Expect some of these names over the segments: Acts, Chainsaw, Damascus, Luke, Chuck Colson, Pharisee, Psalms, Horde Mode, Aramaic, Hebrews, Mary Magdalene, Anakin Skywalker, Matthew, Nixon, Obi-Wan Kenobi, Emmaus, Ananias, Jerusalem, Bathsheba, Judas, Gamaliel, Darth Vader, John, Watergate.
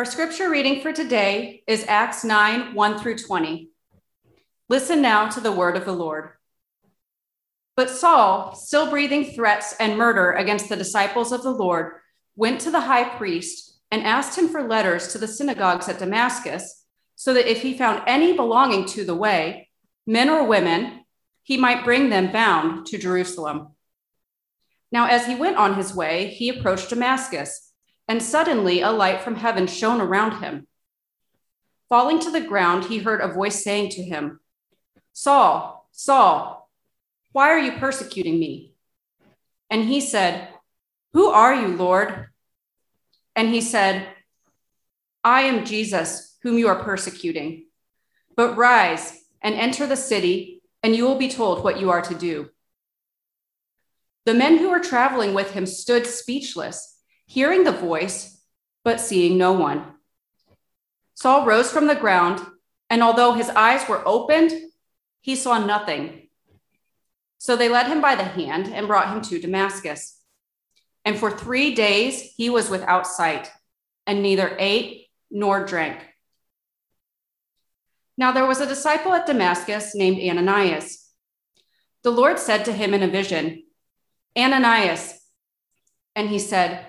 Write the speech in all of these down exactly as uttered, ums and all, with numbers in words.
Our scripture reading for today is Acts nine, one through twenty. Listen now to the word of the Lord. But Saul, still breathing threats and murder against the disciples of the Lord, went to the high priest and asked him for letters to the synagogues at Damascus, so that if he found any belonging to the way, men or women, he might bring them bound to Jerusalem. Now, as he went on his way, he approached Damascus, and suddenly a light from heaven shone around him. Falling to the ground, he heard a voice saying to him, "Saul, Saul, why are you persecuting me?" And he said, "Who are you, Lord?" And he said, "I am Jesus, whom you are persecuting. But rise and enter the city, and you will be told what you are to do." The men who were traveling with him stood speechless, hearing the voice, but seeing no one. Saul rose from the ground, and although his eyes were opened, he saw nothing. So they led him by the hand and brought him to Damascus. And for three days he was without sight, and neither ate nor drank. Now there was a disciple at Damascus named Ananias. The Lord said to him in a vision, "Ananias," and he said,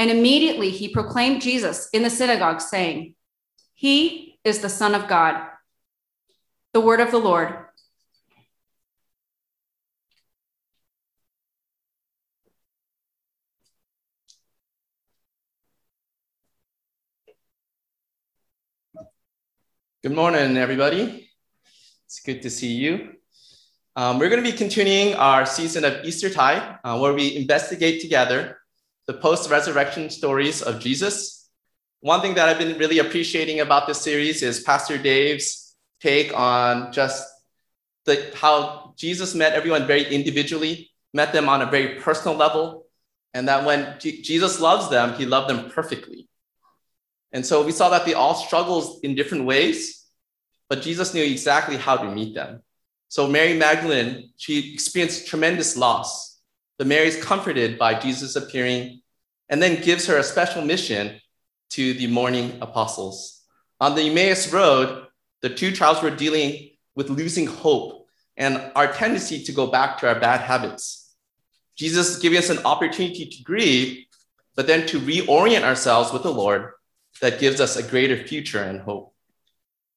And immediately he proclaimed Jesus in the synagogue, saying, "He is the Son of God." The word of the Lord. Good morning, everybody. It's good to see you. Um, we're going to be continuing our season of Eastertide, uh, where we investigate together the post-resurrection stories of Jesus. One thing that I've been really appreciating about this series is Pastor Dave's take on just the, how Jesus met everyone very individually, met them on a very personal level, and that when G- Jesus loves them, he loved them perfectly. And so we saw that they all struggled in different ways, but Jesus knew exactly how to meet them. So Mary Magdalene, she experienced tremendous loss. The Mary is comforted by Jesus appearing and then gives her a special mission to the mourning apostles. On the Emmaus Road, the two trials were dealing with losing hope and our tendency to go back to our bad habits. Jesus giving us an opportunity to grieve, but then to reorient ourselves with the Lord that gives us a greater future and hope.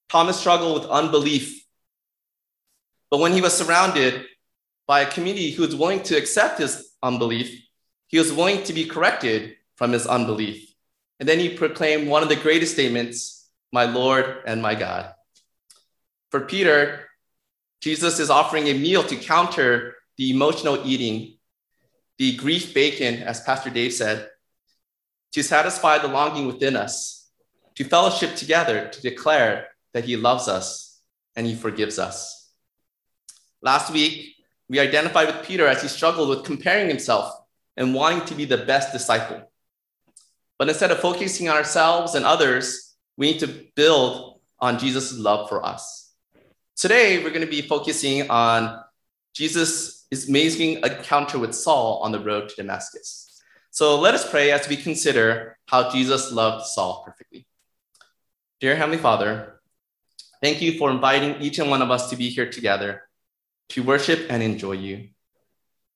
Thomas struggled with unbelief, but when he was surrounded by a community who was willing to accept his unbelief, he was willing to be corrected from his unbelief. And then he proclaimed one of the greatest statements, "My Lord and my God." For Peter, Jesus is offering a meal to counter the emotional eating, the grief bacon, as Pastor Dave said, to satisfy the longing within us, to fellowship together, to declare that he loves us and he forgives us. Last week, we identify with Peter as he struggled with comparing himself and wanting to be the best disciple. But instead of focusing on ourselves and others, we need to build on Jesus' love for us. Today, we're going to be focusing on Jesus' amazing encounter with Saul on the road to Damascus. So let us pray as we consider how Jesus loved Saul perfectly. Dear Heavenly Father, thank you for inviting each and one of us to be here together, to worship and enjoy you.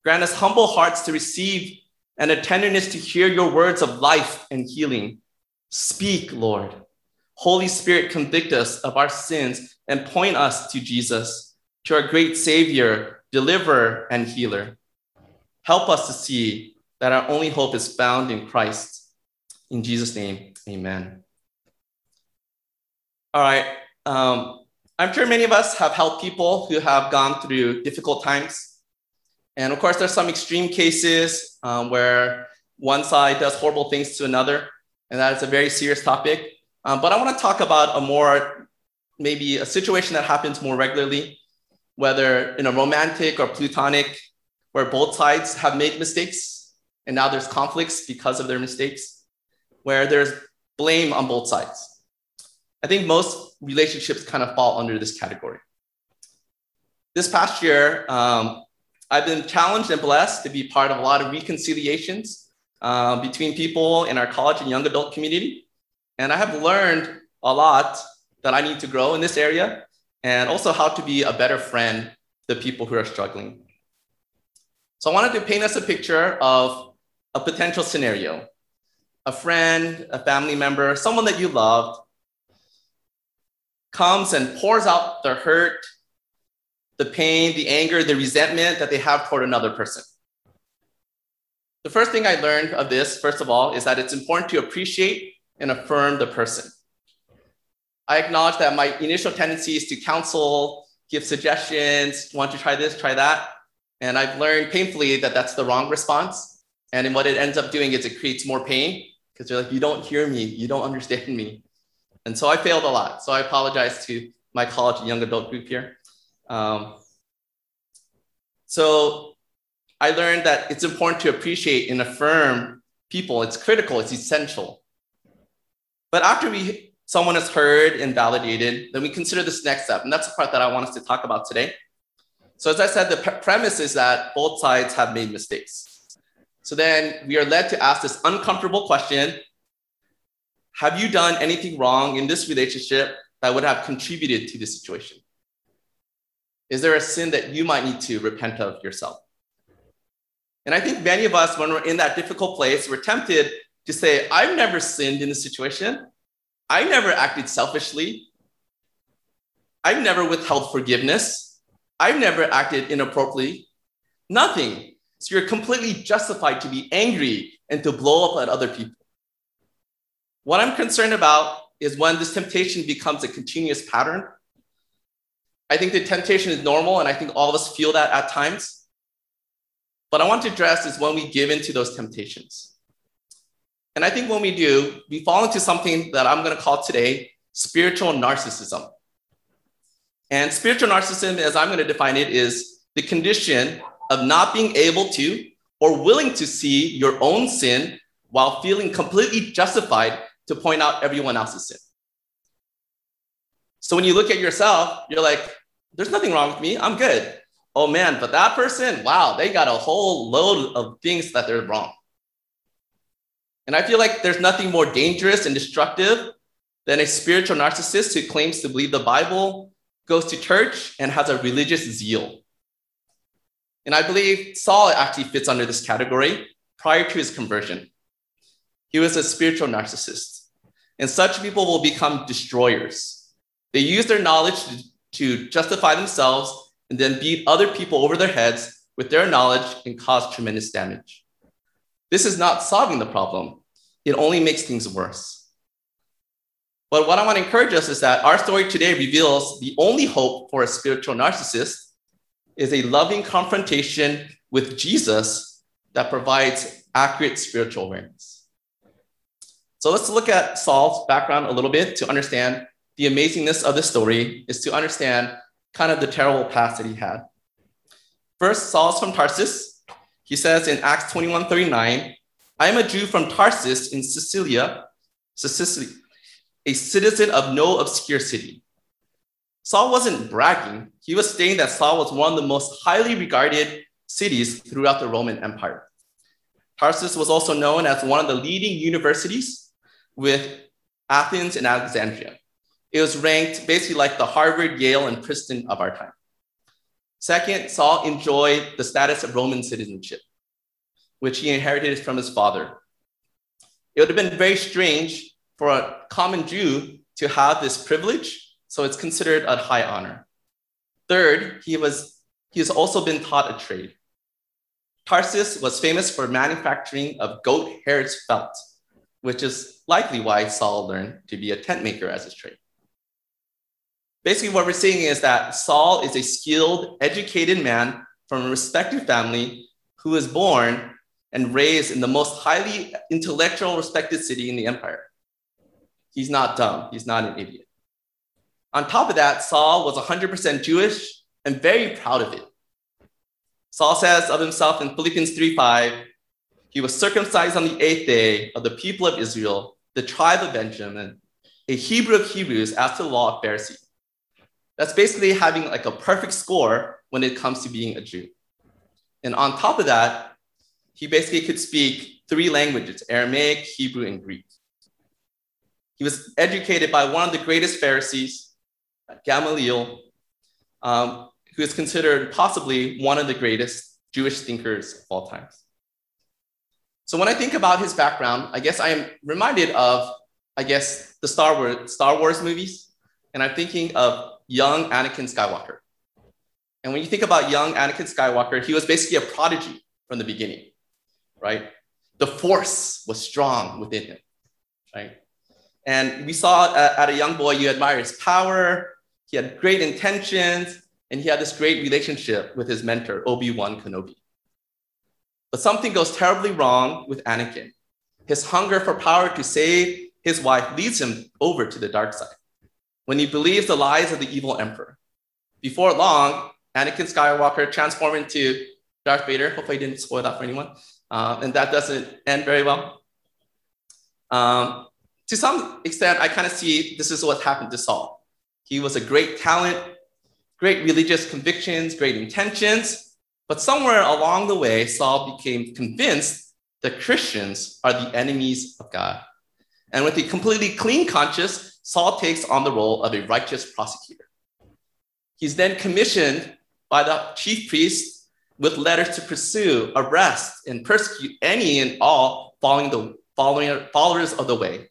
Grant us humble hearts to receive and a tenderness to hear your words of life and healing. Speak, Lord. Holy Spirit, convict us of our sins and point us to Jesus, to our great Savior, deliverer, and healer. Help us to see that our only hope is found in Christ. In Jesus' name, amen. All right. Um, I'm sure many of us have helped people who have gone through difficult times. And of course, there's some extreme cases um, where one side does horrible things to another. And that is a very serious topic. Um, but I want to talk about a more, maybe a situation that happens more regularly, whether in a romantic or platonic, where both sides have made mistakes, and now there's conflicts because of their mistakes, where there's blame on both sides. I think most relationships kind of fall under this category. This past year, um, I've been challenged and blessed to be part of a lot of reconciliations uh, between people in our college and young adult community. And I have learned a lot that I need to grow in this area, and also how to be a better friend to people who are struggling. So I wanted to paint us a picture of a potential scenario. A friend, a family member, someone that you loved comes and pours out their hurt, the pain, the anger, the resentment that they have toward another person. The first thing I learned of this, first of all, is that it's important to appreciate and affirm the person. I acknowledge that my initial tendency is to counsel, give suggestions, want to try this, try that. And I've learned painfully that that's the wrong response. And what it ends up doing is it creates more pain, because they're like, you don't hear me, you don't understand me. And so I failed a lot. So I apologize to my college and young adult group here. Um, so I learned that it's important to appreciate and affirm people. It's critical, it's essential. But after we someone is heard and validated, then we consider this next step. And that's the part that I want us to talk about today. So as I said, the pre- premise is that both sides have made mistakes. So then we are led to ask this uncomfortable question. Have you done anything wrong in this relationship that would have contributed to this situation? Is there a sin that you might need to repent of yourself? And I think many of us, when we're in that difficult place, we're tempted to say, I've never sinned in this situation. I never acted selfishly. I've never withheld forgiveness. I've never acted inappropriately. Nothing. So you're completely justified to be angry and to blow up at other people. What I'm concerned about is when this temptation becomes a continuous pattern. I think the temptation is normal, and I think all of us feel that at times. But I want to address is when we give in to those temptations. And I think when we do, we fall into something that I'm going to call today spiritual narcissism. And spiritual narcissism, as I'm going to define it, is the condition of not being able to or willing to see your own sin while feeling completely justified to point out everyone else's sin. So when you look at yourself, you're like, there's nothing wrong with me. I'm good. Oh, man, but that person, wow, they got a whole load of things that they're wrong. And I feel like there's nothing more dangerous and destructive than a spiritual narcissist who claims to believe the Bible, goes to church, and has a religious zeal. And I believe Saul actually fits under this category prior to his conversion. He was a spiritual narcissist. And such people will become destroyers. They use their knowledge to, to justify themselves and then beat other people over their heads with their knowledge and cause tremendous damage. This is not solving the problem. It only makes things worse. But what I want to encourage us is that our story today reveals the only hope for a spiritual narcissist is a loving confrontation with Jesus that provides accurate spiritual awareness. So let's look at Saul's background a little bit to understand the amazingness of this story is to understand kind of the terrible past that he had. First, Saul's from Tarsus. He says in Acts twenty-one thirty-nine, I am a Jew from Tarsus in Cilicia, a citizen of no obscure city. Saul wasn't bragging. He was saying that Saul was one of the most highly regarded cities throughout the Roman Empire. Tarsus was also known as one of the leading universities with Athens and Alexandria. It was ranked basically like the Harvard, Yale, and Princeton of our time. Second, Saul enjoyed the status of Roman citizenship, which he inherited from his father. It would have been very strange for a common Jew to have this privilege, so it's considered a high honor. Third, he was, he has also been taught a trade. Tarsus was famous for manufacturing of goat hair's felt, which is likely why Saul learned to be a tent maker as his trade. Basically, what we're seeing is that Saul is a skilled, educated man from a respected family who was born and raised in the most highly intellectual, respected city in the empire. He's not dumb. He's not an idiot. On top of that, Saul was one hundred percent Jewish and very proud of it. Saul says of himself in Philippians three five, he was circumcised on the eighth day of the people of Israel, the tribe of Benjamin, a Hebrew of Hebrews, after the law of Pharisee. That's basically having like a perfect score when it comes to being a Jew. And on top of that, he basically could speak three languages, Aramaic, Hebrew, and Greek. He was educated by one of the greatest Pharisees, Gamaliel, um, who is considered possibly one of the greatest Jewish thinkers of all time. So when I think about his background, I guess I am reminded of, I guess, the Star Wars, Star Wars movies. And I'm thinking of young Anakin Skywalker. And when you think about young Anakin Skywalker, he was basically a prodigy from the beginning, right? The force was strong within him, right? And we saw at a young boy, you admire his power, he had great intentions, and he had this great relationship with his mentor, Obi-Wan Kenobi. But something goes terribly wrong with Anakin. His hunger for power to save his wife leads him over to the dark side when he believes the lies of the evil emperor. Before long, Anakin Skywalker transformed into Darth Vader. Hopefully I didn't spoil that for anyone. Uh, and that doesn't end very well. Um, to some extent, I kind of see this is what happened to Saul. He was a great talent, great religious convictions, great intentions. But somewhere along the way, Saul became convinced that Christians are the enemies of God. And with a completely clean conscience, Saul takes on the role of a righteous prosecutor. He's then commissioned by the chief priest with letters to pursue, arrest, and persecute any and all following the following followers of the way.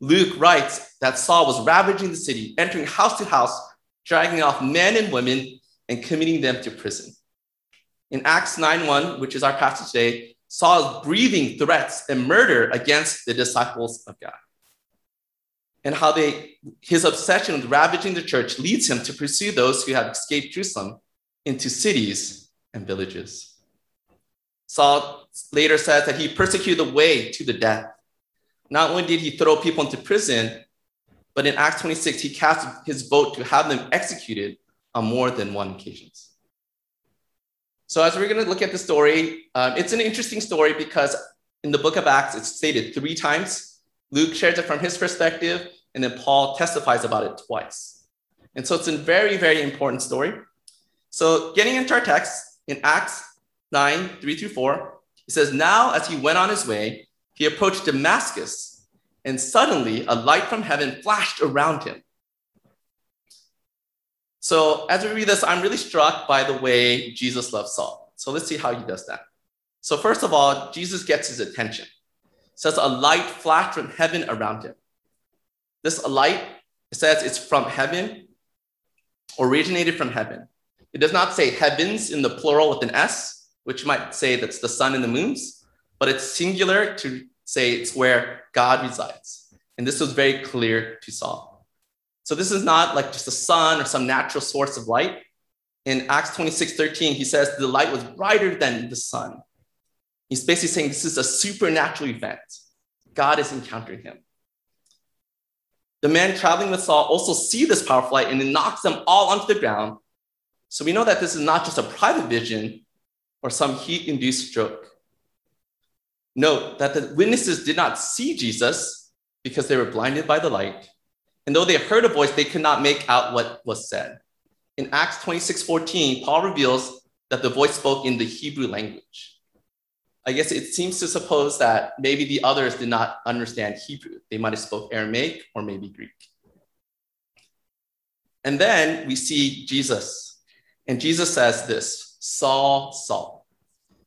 Luke writes that Saul was ravaging the city, entering house to house, dragging off men and women, and committing them to prison. In Acts nine one, which is our passage today, Saul is breathing threats and murder against the disciples of God. And how they, his obsession with ravaging the church leads him to pursue those who have escaped Jerusalem into cities and villages. Saul later says that he persecuted the way to the death. Not only did he throw people into prison, but in Acts twenty-six, he cast his vote to have them executed on more than one occasion. So as we're going to look at the story, um, it's an interesting story because in the book of Acts, it's stated three times. Luke shares it from his perspective, and then Paul testifies about it twice. And so it's a very, very important story. So getting into our text, in Acts nine, three through four, it says, "Now as he went on his way, he approached Damascus, and suddenly a light from heaven flashed around him." So as we read this, I'm really struck by the way Jesus loves Saul. So let's see how he does that. So first of all, Jesus gets his attention. It says a light flashed from heaven around him. This light, it says it's from heaven, originated from heaven. It does not say heavens in the plural with an S, which might say that's the sun and the moons, but it's singular to say it's where God resides. And this was very clear to Saul. So this is not like just the sun or some natural source of light. In Acts twenty-six thirteen, he says the light was brighter than the sun. He's basically saying this is a supernatural event. God is encountering him. The man traveling with Saul also see this powerful light, and it knocks them all onto the ground. So we know that this is not just a private vision or some heat-induced stroke. Note that the witnesses did not see Jesus, because they were blinded by the light. And though they heard a voice, they could not make out what was said. In Acts twenty-six fourteen, Paul reveals that the voice spoke in the Hebrew language. I guess it seems to suppose that maybe the others did not understand Hebrew. They might have spoke Aramaic or maybe Greek. And then we see Jesus. And Jesus says this, Saul, Saul.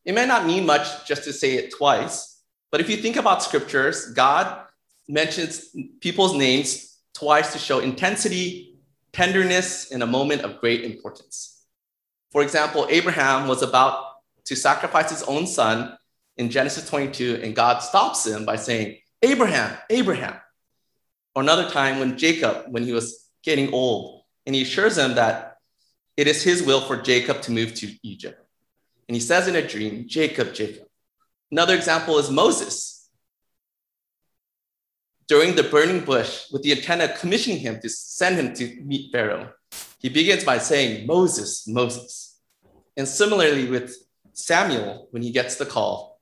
It may not mean much just to say it twice, but if you think about scriptures, God mentions people's names twice to show intensity, tenderness, and a moment of great importance. For example, Abraham was about to sacrifice his own son in Genesis twenty-two, and God stops him by saying, Abraham, Abraham. Or another time when Jacob, when he was getting old, and he assures him that it is his will for Jacob to move to Egypt. And he says in a dream, Jacob, Jacob. Another example is Moses. During the burning bush, with the intent of commissioning him to send him to meet Pharaoh, he begins by saying, Moses, Moses. And similarly with Samuel, when he gets the call,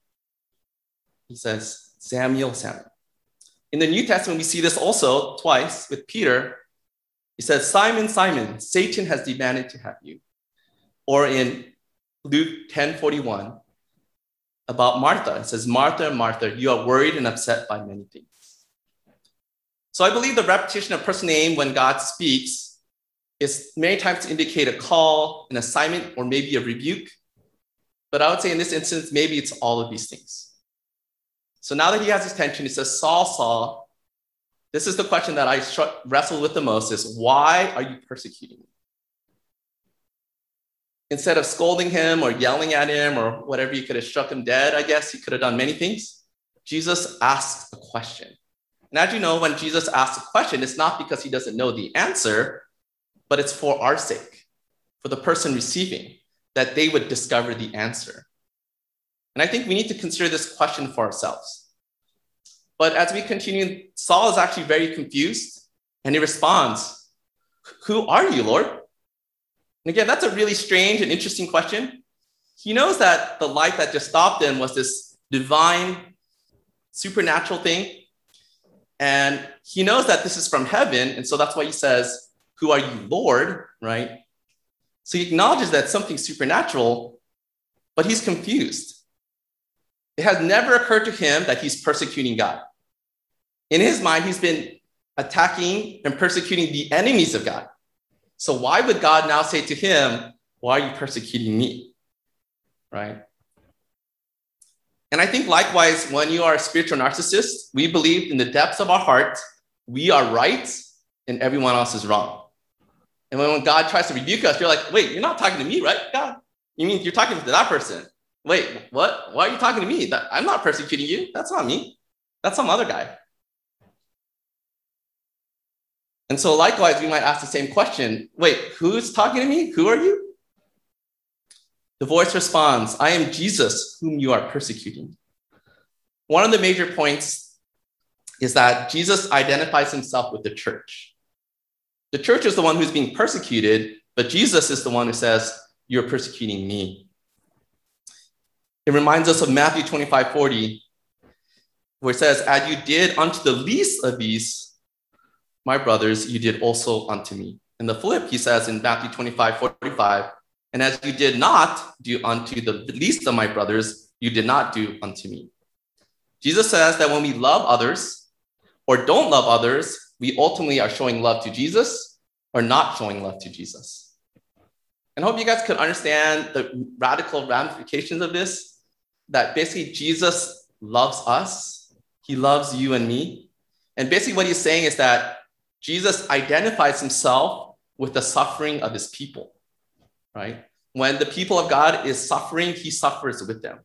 he says, Samuel, Samuel. In the New Testament, we see this also twice with Peter. He says, Simon, Simon, Satan has demanded to have you. Or in Luke ten forty-one, about Martha, it says, Martha, Martha, you are worried and upset by many things. So I believe the repetition of person's name when God speaks is many times to indicate a call, an assignment, or maybe a rebuke. But I would say in this instance, maybe it's all of these things. So now that he has his tension, he says, Saul, Saul. This is the question that I wrestled with the most is, why are you persecuting me? Instead of scolding him or yelling at him or whatever, you could have struck him dead, I guess. He could have done many things. Jesus asks a question. And as you know, when Jesus asks a question, it's not because he doesn't know the answer, but it's for our sake, for the person receiving, that they would discover the answer. And I think we need to consider this question for ourselves. But as we continue, Saul is actually very confused, and he responds, who are you, Lord? And again, that's a really strange and interesting question. He knows that the light that just stopped him was this divine, supernatural thing. And he knows that this is from heaven, and so that's why he says, who are you, Lord, right? So he acknowledges that something supernatural, but he's confused. It has never occurred to him that he's persecuting God. In his mind, he's been attacking and persecuting the enemies of God. So why would God now say to him, why are you persecuting me? Right? And I think likewise, when you are a spiritual narcissist, we believe in the depths of our heart, we are right and everyone else is wrong. And when God tries to rebuke us, you're like, wait, you're not talking to me, right, God? You mean you're talking to that person? Wait, what? Why are you talking to me? I'm not persecuting you. That's not me. That's some other guy. And so likewise, we might ask the same question. Wait, who's talking to me? Who are you? The voice responds, I am Jesus, whom you are persecuting. One of the major points is that Jesus identifies himself with the church. The church is the one who's being persecuted, but Jesus is the one who says, you're persecuting me. It reminds us of Matthew twenty-five forty, where it says, as you did unto the least of these, my brothers, you did also unto me. And the flip, he says in Matthew twenty-five forty-five, and as you did not do unto the least of my brothers, you did not do unto me. Jesus says that when we love others or don't love others, we ultimately are showing love to Jesus or not showing love to Jesus. And I hope you guys could understand the radical ramifications of this. That basically Jesus loves us. He loves you and me. And basically what he's saying is that Jesus identifies himself with the suffering of his people, right? When the people of God is suffering, he suffers with them.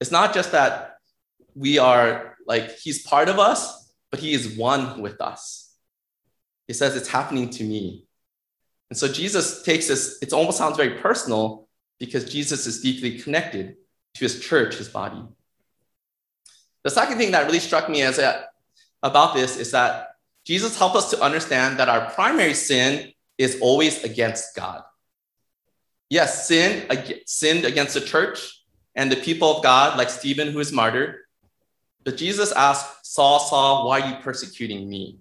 It's not just that we are like, he's part of us, but he is one with us. He says, it's happening to me. And so Jesus takes this, it almost sounds very personal because Jesus is deeply connected to his church, his body. The second thing that really struck me as that, about this is that Jesus helped us to understand that our primary sin is always against God. Yes, sin ag- sinned against the church and the people of God, like Stephen, who is martyred. But Jesus asked, Saul, Saul, why are you persecuting me?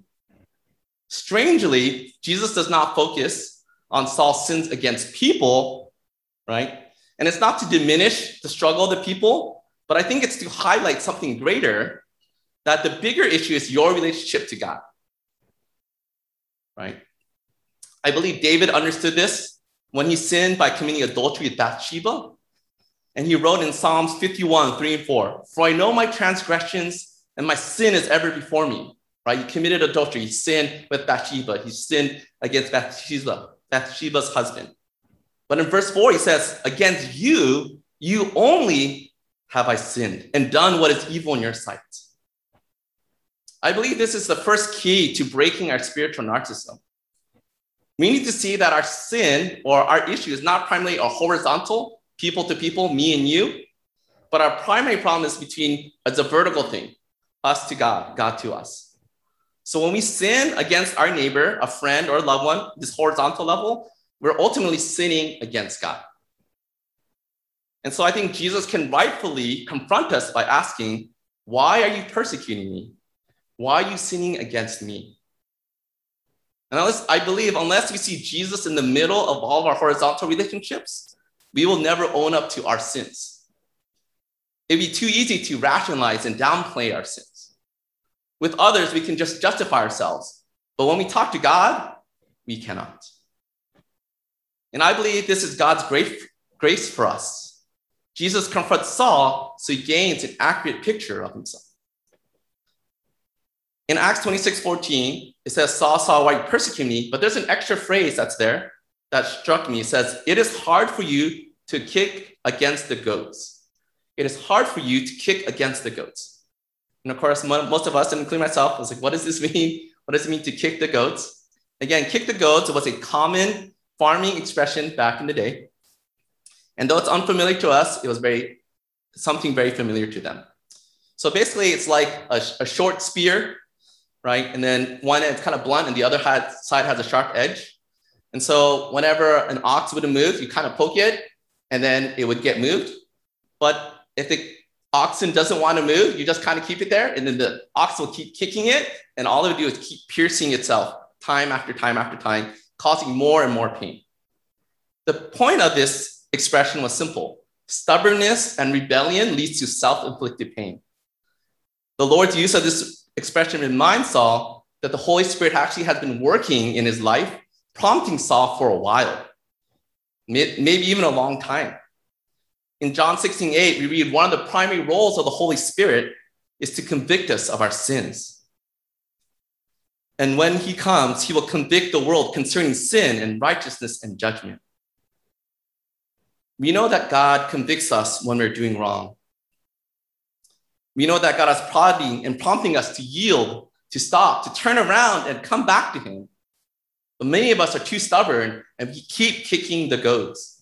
Strangely, Jesus does not focus on Saul's sins against people, right? And it's not to diminish the struggle of the people, but I think it's to highlight something greater, that the bigger issue is your relationship to God, right? I believe David understood this when he sinned by committing adultery with Bathsheba. And he wrote in Psalms fifty-one, three and four, for I know my transgressions and my sin is ever before me, right? He committed adultery. He sinned with Bathsheba. He sinned against Bathsheba, Bathsheba's husband. But in verse four, he says, against you, you only have I sinned and done what is evil in your sight. I believe this is the first key to breaking our spiritual narcissism. We need to see that our sin or our issue is not primarily a horizontal, people to people, me and you, but our primary problem is between, it's a vertical thing, us to God, God to us. So when we sin against our neighbor, a friend or a loved one, this horizontal level, we're ultimately sinning against God. And so I think Jesus can rightfully confront us by asking, why are you persecuting me? Why are you sinning against me? And unless, I believe unless we see Jesus in the middle of all of our horizontal relationships, we will never own up to our sins. It'd be too easy to rationalize and downplay our sins. With others, we can just justify ourselves. But when we talk to God, we cannot. And I believe this is God's great grace for us. Jesus confronts Saul so he gains an accurate picture of himself. In Acts twenty-six, fourteen, it says, Saul, Saul, why you persecute me? But there's an extra phrase that's there that struck me. It says, it is hard for you to kick against the goats. It is hard for you to kick against the goats. And of course, most of us, including myself, was like, what does this mean? What does it mean to kick the goats? Again, kick the goats was a common farming expression back in the day. And though it's unfamiliar to us, it was very something very familiar to them. So basically, it's like a, a short spear, right? And then one end's kind of blunt and the other side has a sharp edge. And so whenever an ox would have moved, you kind of poke it, and then it would get moved. But if the oxen doesn't want to move, you just kind of keep it there, and then the ox will keep kicking it, and all it would do is keep piercing itself time after time after time, causing more and more pain. The point of this expression was simple. Stubbornness and rebellion leads to self-inflicted pain. The Lord's use of this expression reminds Saul that the Holy Spirit actually has been working in his life, prompting Saul for a while, maybe even a long time. In John sixteen, eight, we read one of the primary roles of the Holy Spirit is to convict us of our sins. And when he comes, he will convict the world concerning sin and righteousness and judgment. We know that God convicts us when we're doing wrong. We know that God is prodding and prompting us to yield, to stop, to turn around and come back to him. But many of us are too stubborn and we keep kicking the goats.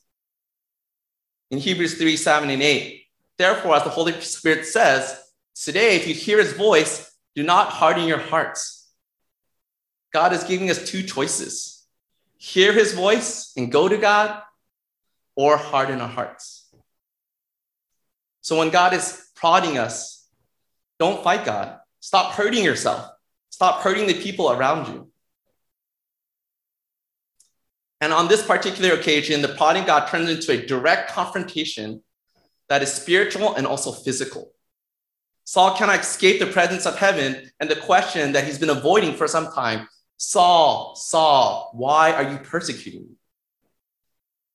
In Hebrews three, seven, and eight, therefore, as the Holy Spirit says, today, if you hear his voice, do not harden your hearts. God is giving us two choices. Hear his voice and go to God, or harden our hearts. So when God is prodding us, don't fight God. Stop hurting yourself. Stop hurting the people around you. And on this particular occasion, the prodding God turns into a direct confrontation that is spiritual and also physical. Saul cannot escape the presence of heaven and the question that he's been avoiding for some time, Saul, Saul, why are you persecuting me?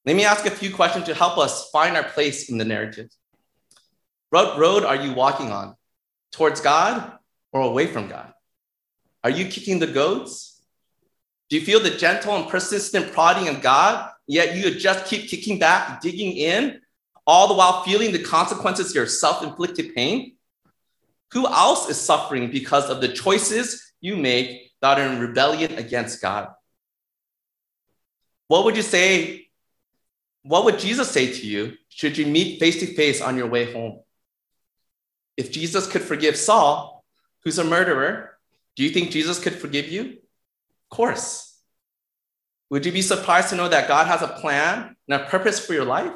Let me ask a few questions to help us find our place in the narrative. What road are you walking on? Towards God or away from God? Are you kicking the goats? Do you feel the gentle and persistent prodding of God, yet you just keep kicking back, digging in, all the while feeling the consequences of your self-inflicted pain? Who else is suffering because of the choices you make that are in rebellion against God? What would you say, what would Jesus say to you should you meet face-to-face on your way home? If Jesus could forgive Saul, who's a murderer, do you think Jesus could forgive you? Course. Would you be surprised to know that God has a plan and a purpose for your life?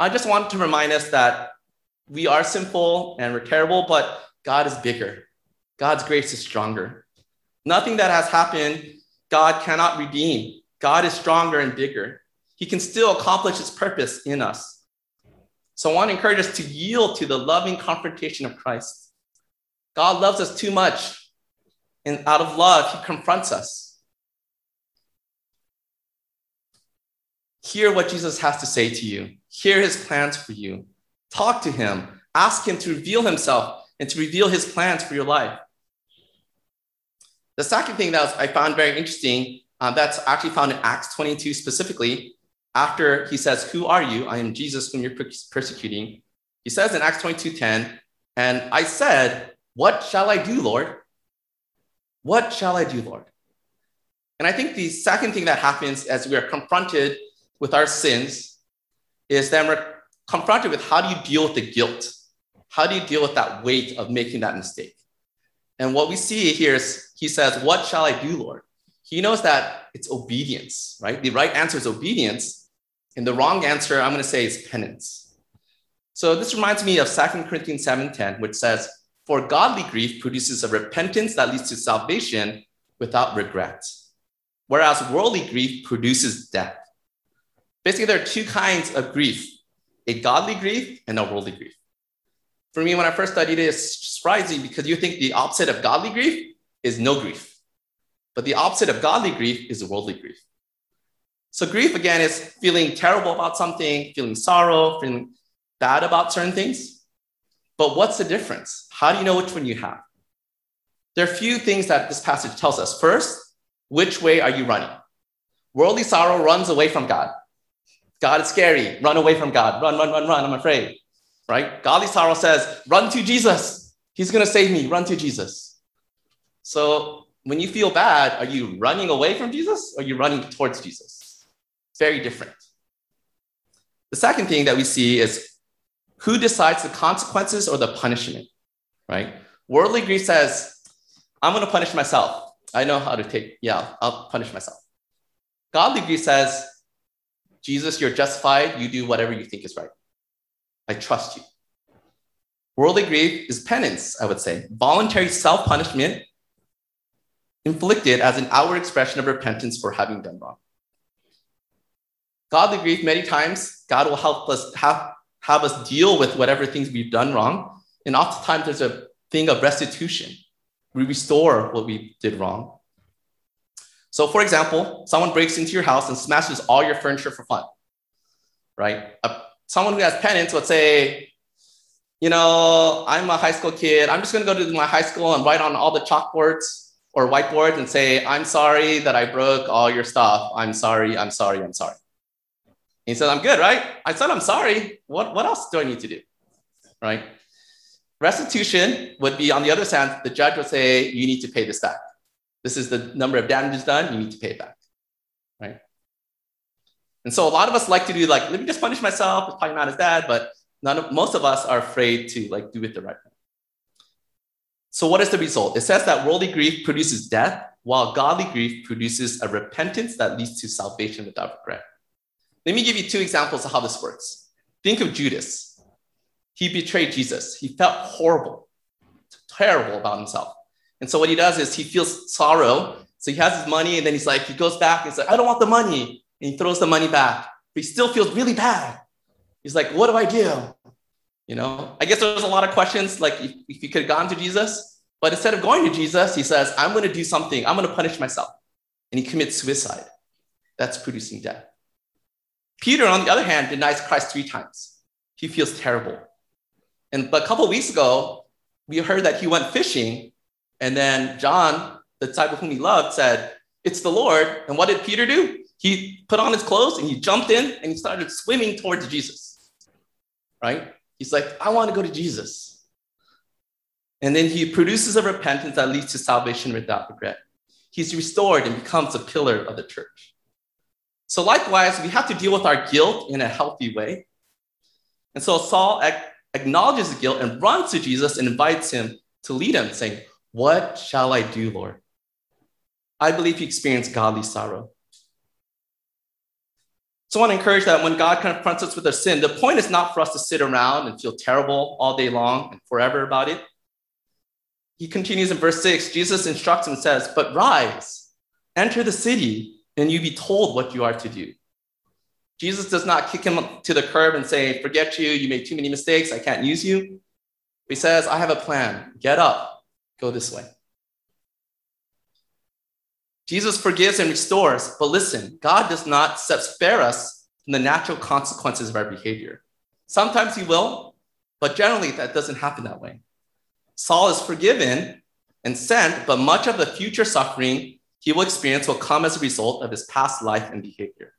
I just want to remind us that We are sinful and we're terrible, but God is bigger. God's grace is stronger. Nothing that has happened, God cannot redeem. God is stronger and bigger. He can still accomplish his purpose in us. So I want to encourage us to yield to the loving confrontation of Christ. God loves us too much, and out of love, he confronts us. Hear what Jesus has to say to you. Hear his plans for you. Talk to him. Ask him to reveal himself and to reveal his plans for your life. The second thing that I found very interesting, um, that's actually found in Acts twenty-two specifically, after he says, who are you? I am Jesus whom you're persecuting. He says in Acts twenty-two ten, and I said, what shall I do, Lord? What shall I do, Lord? And I think the second thing that happens as we are confronted with our sins is that we're confronted with, how do you deal with the guilt? How do you deal with that weight of making that mistake? And what we see here is he says, what shall I do, Lord? He knows that it's obedience, right? The right answer is obedience. And the wrong answer, I'm going to say, is penance. So this reminds me of Second Corinthians seven ten, which says, for godly grief produces a repentance that leads to salvation without regret, whereas worldly grief produces death. Basically, there are two kinds of grief, a godly grief and a worldly grief. For me, when I first studied it, it's surprising because you think the opposite of godly grief is no grief. But the opposite of godly grief is worldly grief. So grief, again, is feeling terrible about something, feeling sorrow, feeling bad about certain things. But what's the difference? How do you know which one you have? There are a few things that this passage tells us. First, which way are you running? Worldly sorrow runs away from God. God is scary. Run away from God. Run, run, run, run. I'm afraid. Right? Godly sorrow says, run to Jesus. He's going to save me. Run to Jesus. So when you feel bad, are you running away from Jesus or are you running towards Jesus? It's very different. The second thing that we see is who decides the consequences or the punishment, right? Worldly grief says, I'm going to punish myself. I know how to take, yeah, I'll punish myself. Godly grief says, Jesus, you're justified. You do whatever you think is right. I trust you. Worldly grief is penance, I would say. Voluntary self-punishment inflicted as an outward expression of repentance for having done wrong. Godly grief, many times, God will help us have, have us deal with whatever things we've done wrong. And oftentimes there's a thing of restitution. We restore what we did wrong. So for example, someone breaks into your house and smashes all your furniture for fun, right? A Someone who has penance would say, you know, I'm a high school kid. I'm just going to go to my high school and write on all the chalkboards or whiteboards and say, I'm sorry that I broke all your stuff. I'm sorry. I'm sorry. I'm sorry. And he said, I'm good, right? I said, I'm sorry. What, what else do I need to do? Right? Restitution would be on the other hand, the judge would say, you need to pay this back. This is the number of damages done. You need to pay it back. Right? And so a lot of us like to do like, let me just punish myself. It's probably not as bad, but none of, most of us are afraid to like do it the right way. So what is the result? It says that worldly grief produces death, while godly grief produces a repentance that leads to salvation without regret. Let me give you two examples of how this works. Think of Judas. He betrayed Jesus. He felt horrible, terrible about himself. And so what he does is he feels sorrow. So he has his money and then he's like, he goes back and he's like, I don't want the money. And he throws the money back, but he still feels really bad. He's like, what do I do? You know, I guess there's a lot of questions, like if, if he could have gone to Jesus, but instead of going to Jesus, he says, I'm going to do something. I'm going to punish myself. And he commits suicide. That's producing death. Peter, on the other hand, denies Christ three times. He feels terrible. And but a couple of weeks ago, we heard that he went fishing. And then John, the disciple whom he loved, said, it's the Lord. And what did Peter do? He put on his clothes and he jumped in and he started swimming towards Jesus, right? He's like, I want to go to Jesus. And then he produces a repentance that leads to salvation without regret. He's restored and becomes a pillar of the church. So likewise, we have to deal with our guilt in a healthy way. And so Saul acknowledges the guilt and runs to Jesus and invites him to lead him, saying, what shall I do, Lord? I believe he experienced godly sorrow. So I want to encourage that when God confronts us with our sin, the point is not for us to sit around and feel terrible all day long and forever about it. He continues in verse six, Jesus instructs him and says, but rise, enter the city, and you be told what you are to do. Jesus does not kick him to the curb and say, forget you, you made too many mistakes, I can't use you. He says, I have a plan, get up, go this way. Jesus forgives and restores, but listen, God does not spare us from the natural consequences of our behavior. Sometimes he will, but generally that doesn't happen that way. Saul is forgiven and sent, but much of the future suffering he will experience will come as a result of his past life and behavior.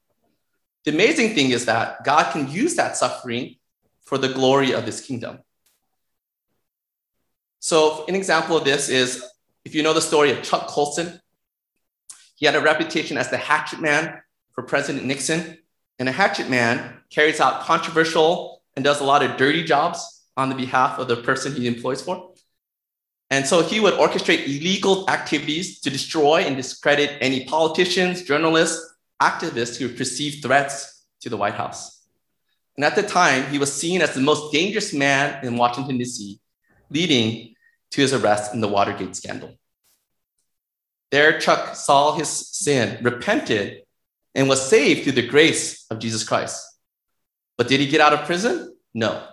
The amazing thing is that God can use that suffering for the glory of his kingdom. So an example of this is, if you know the story of Chuck Colson, he had a reputation as the hatchet man for President Nixon. And a hatchet man carries out controversial and does a lot of dirty jobs on the behalf of the person he employs for. And so he would orchestrate illegal activities to destroy and discredit any politicians, journalists, activists who perceived threats to the White House. And at the time, he was seen as the most dangerous man in Washington, D C, leading to his arrest in the Watergate scandal. There, Chuck saw his sin, repented, and was saved through the grace of Jesus Christ. But did he get out of prison? No.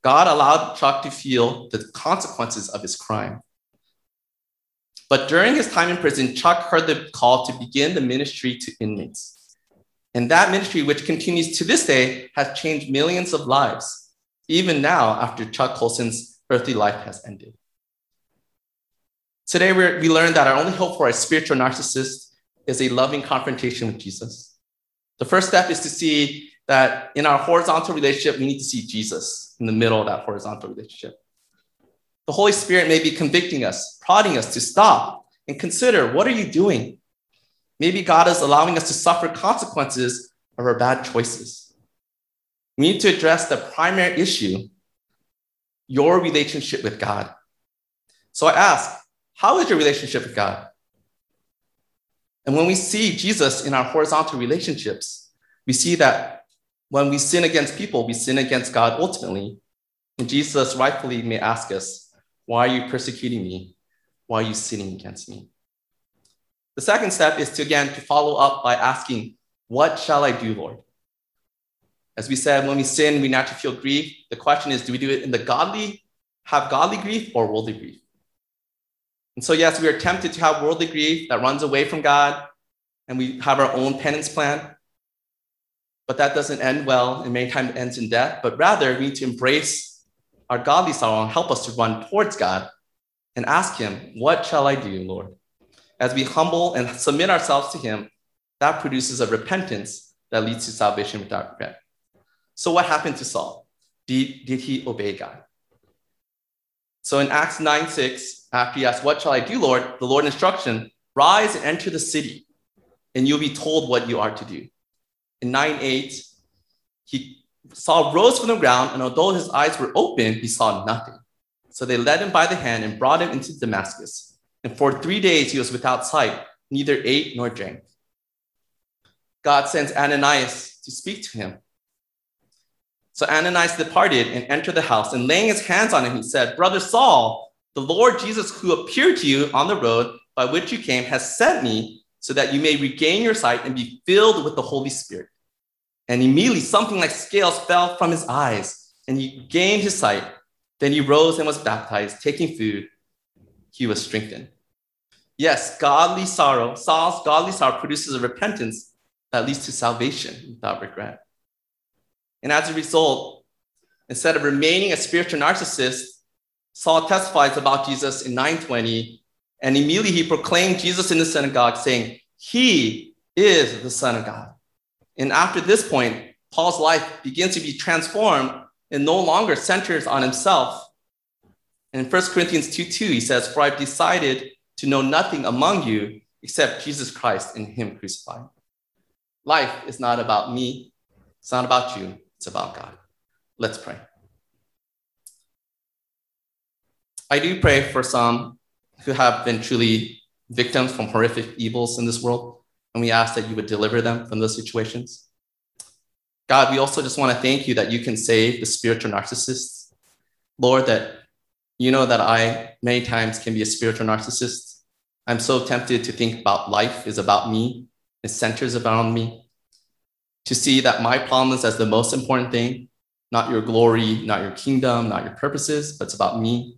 God allowed Chuck to feel the consequences of his crime. But during his time in prison, Chuck heard the call to begin the ministry to inmates. And that ministry, which continues to this day, has changed millions of lives, even now after Chuck Colson's earthly life has ended. Today, we learned that our only hope for a spiritual narcissist is a loving confrontation with Jesus. The first step is to see that in our horizontal relationship, we need to see Jesus in the middle of that horizontal relationship. The Holy Spirit may be convicting us, prodding us to stop and consider, what are you doing? Maybe God is allowing us to suffer consequences of our bad choices. We need to address the primary issue, your relationship with God. So I ask, how is your relationship with God? And when we see Jesus in our horizontal relationships, we see that when we sin against people, we sin against God ultimately. And Jesus rightfully may ask us, why are you persecuting me? Why are you sinning against me? The second step is to, again, to follow up by asking, what shall I do, Lord? As we said, when we sin, we naturally feel grief. The question is, do we do it in the godly, have godly grief or worldly grief? And so, yes, we are tempted to have worldly grief that runs away from God, and we have our own penance plan. But that doesn't end well, and many times ends in death. But rather, we need to embrace our godly sorrow and help us to run towards God and ask him, what shall I do, Lord? As we humble and submit ourselves to him, that produces a repentance that leads to salvation without regret. So what happened to Saul? Did, did he obey God? So in Acts nine six, after he asked, what shall I do, Lord? The Lord's instruction, rise and enter the city, and you'll be told what you are to do. In nine eight, he Saul rose from the ground, and although his eyes were open, he saw nothing. So they led him by the hand and brought him into Damascus. And for three days he was without sight, neither ate nor drank. God sends Ananias to speak to him. So Ananias departed and entered the house, and laying his hands on him, he said, Brother Saul, the Lord Jesus, who appeared to you on the road by which you came, has sent me so that you may regain your sight and be filled with the Holy Spirit. And immediately something like scales fell from his eyes, and he gained his sight. Then he rose and was baptized, taking food. He was strengthened. Yes, godly sorrow, Saul's godly sorrow produces a repentance that leads to salvation without regret. And as a result, instead of remaining a spiritual narcissist, Saul testifies about Jesus in nine twenty, and immediately he proclaimed Jesus in the synagogue, saying, he is the Son of God. And after this point, Paul's life begins to be transformed and no longer centers on himself. And in First Corinthians two two, he says, for I've decided to know nothing among you except Jesus Christ and him crucified. Life is not about me. It's not about you. It's about God. Let's pray. I do pray for some who have been truly victims from horrific evils in this world, and we ask that you would deliver them from those situations. God, we also just want to thank you that you can save the spiritual narcissists. Lord, that you know that I many times can be a spiritual narcissist. I'm so tempted to think about life is about me, it centers around me, to see that my problems as the most important thing, not your glory, not your kingdom, not your purposes, but it's about me.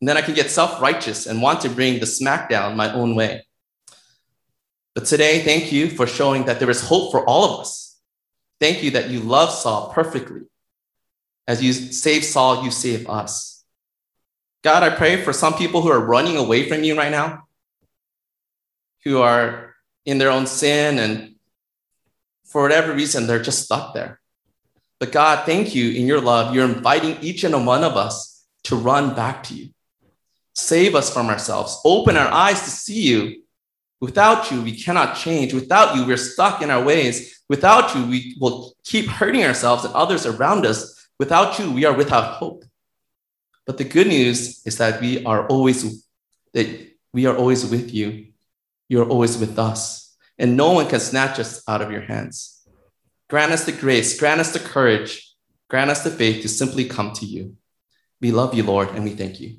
And then I can get self-righteous and want to bring the smackdown my own way. But today, thank you for showing that there is hope for all of us. Thank you that you love Saul perfectly. As you save Saul, you save us. God, I pray for some people who are running away from you right now, who are in their own sin, and for whatever reason, they're just stuck there. But God, thank you in your love. You're inviting each and one of us to run back to you. Save us from ourselves. Open our eyes to see you. Without you, we cannot change. Without you, we're stuck in our ways. Without you, we will keep hurting ourselves and others around us. Without you, we are without hope. But the good news is that we are always, that we are always with you. You're always with us. And no one can snatch us out of your hands. Grant us the grace, grant us the courage, grant us the faith to simply come to you. We love you, Lord, and we thank you.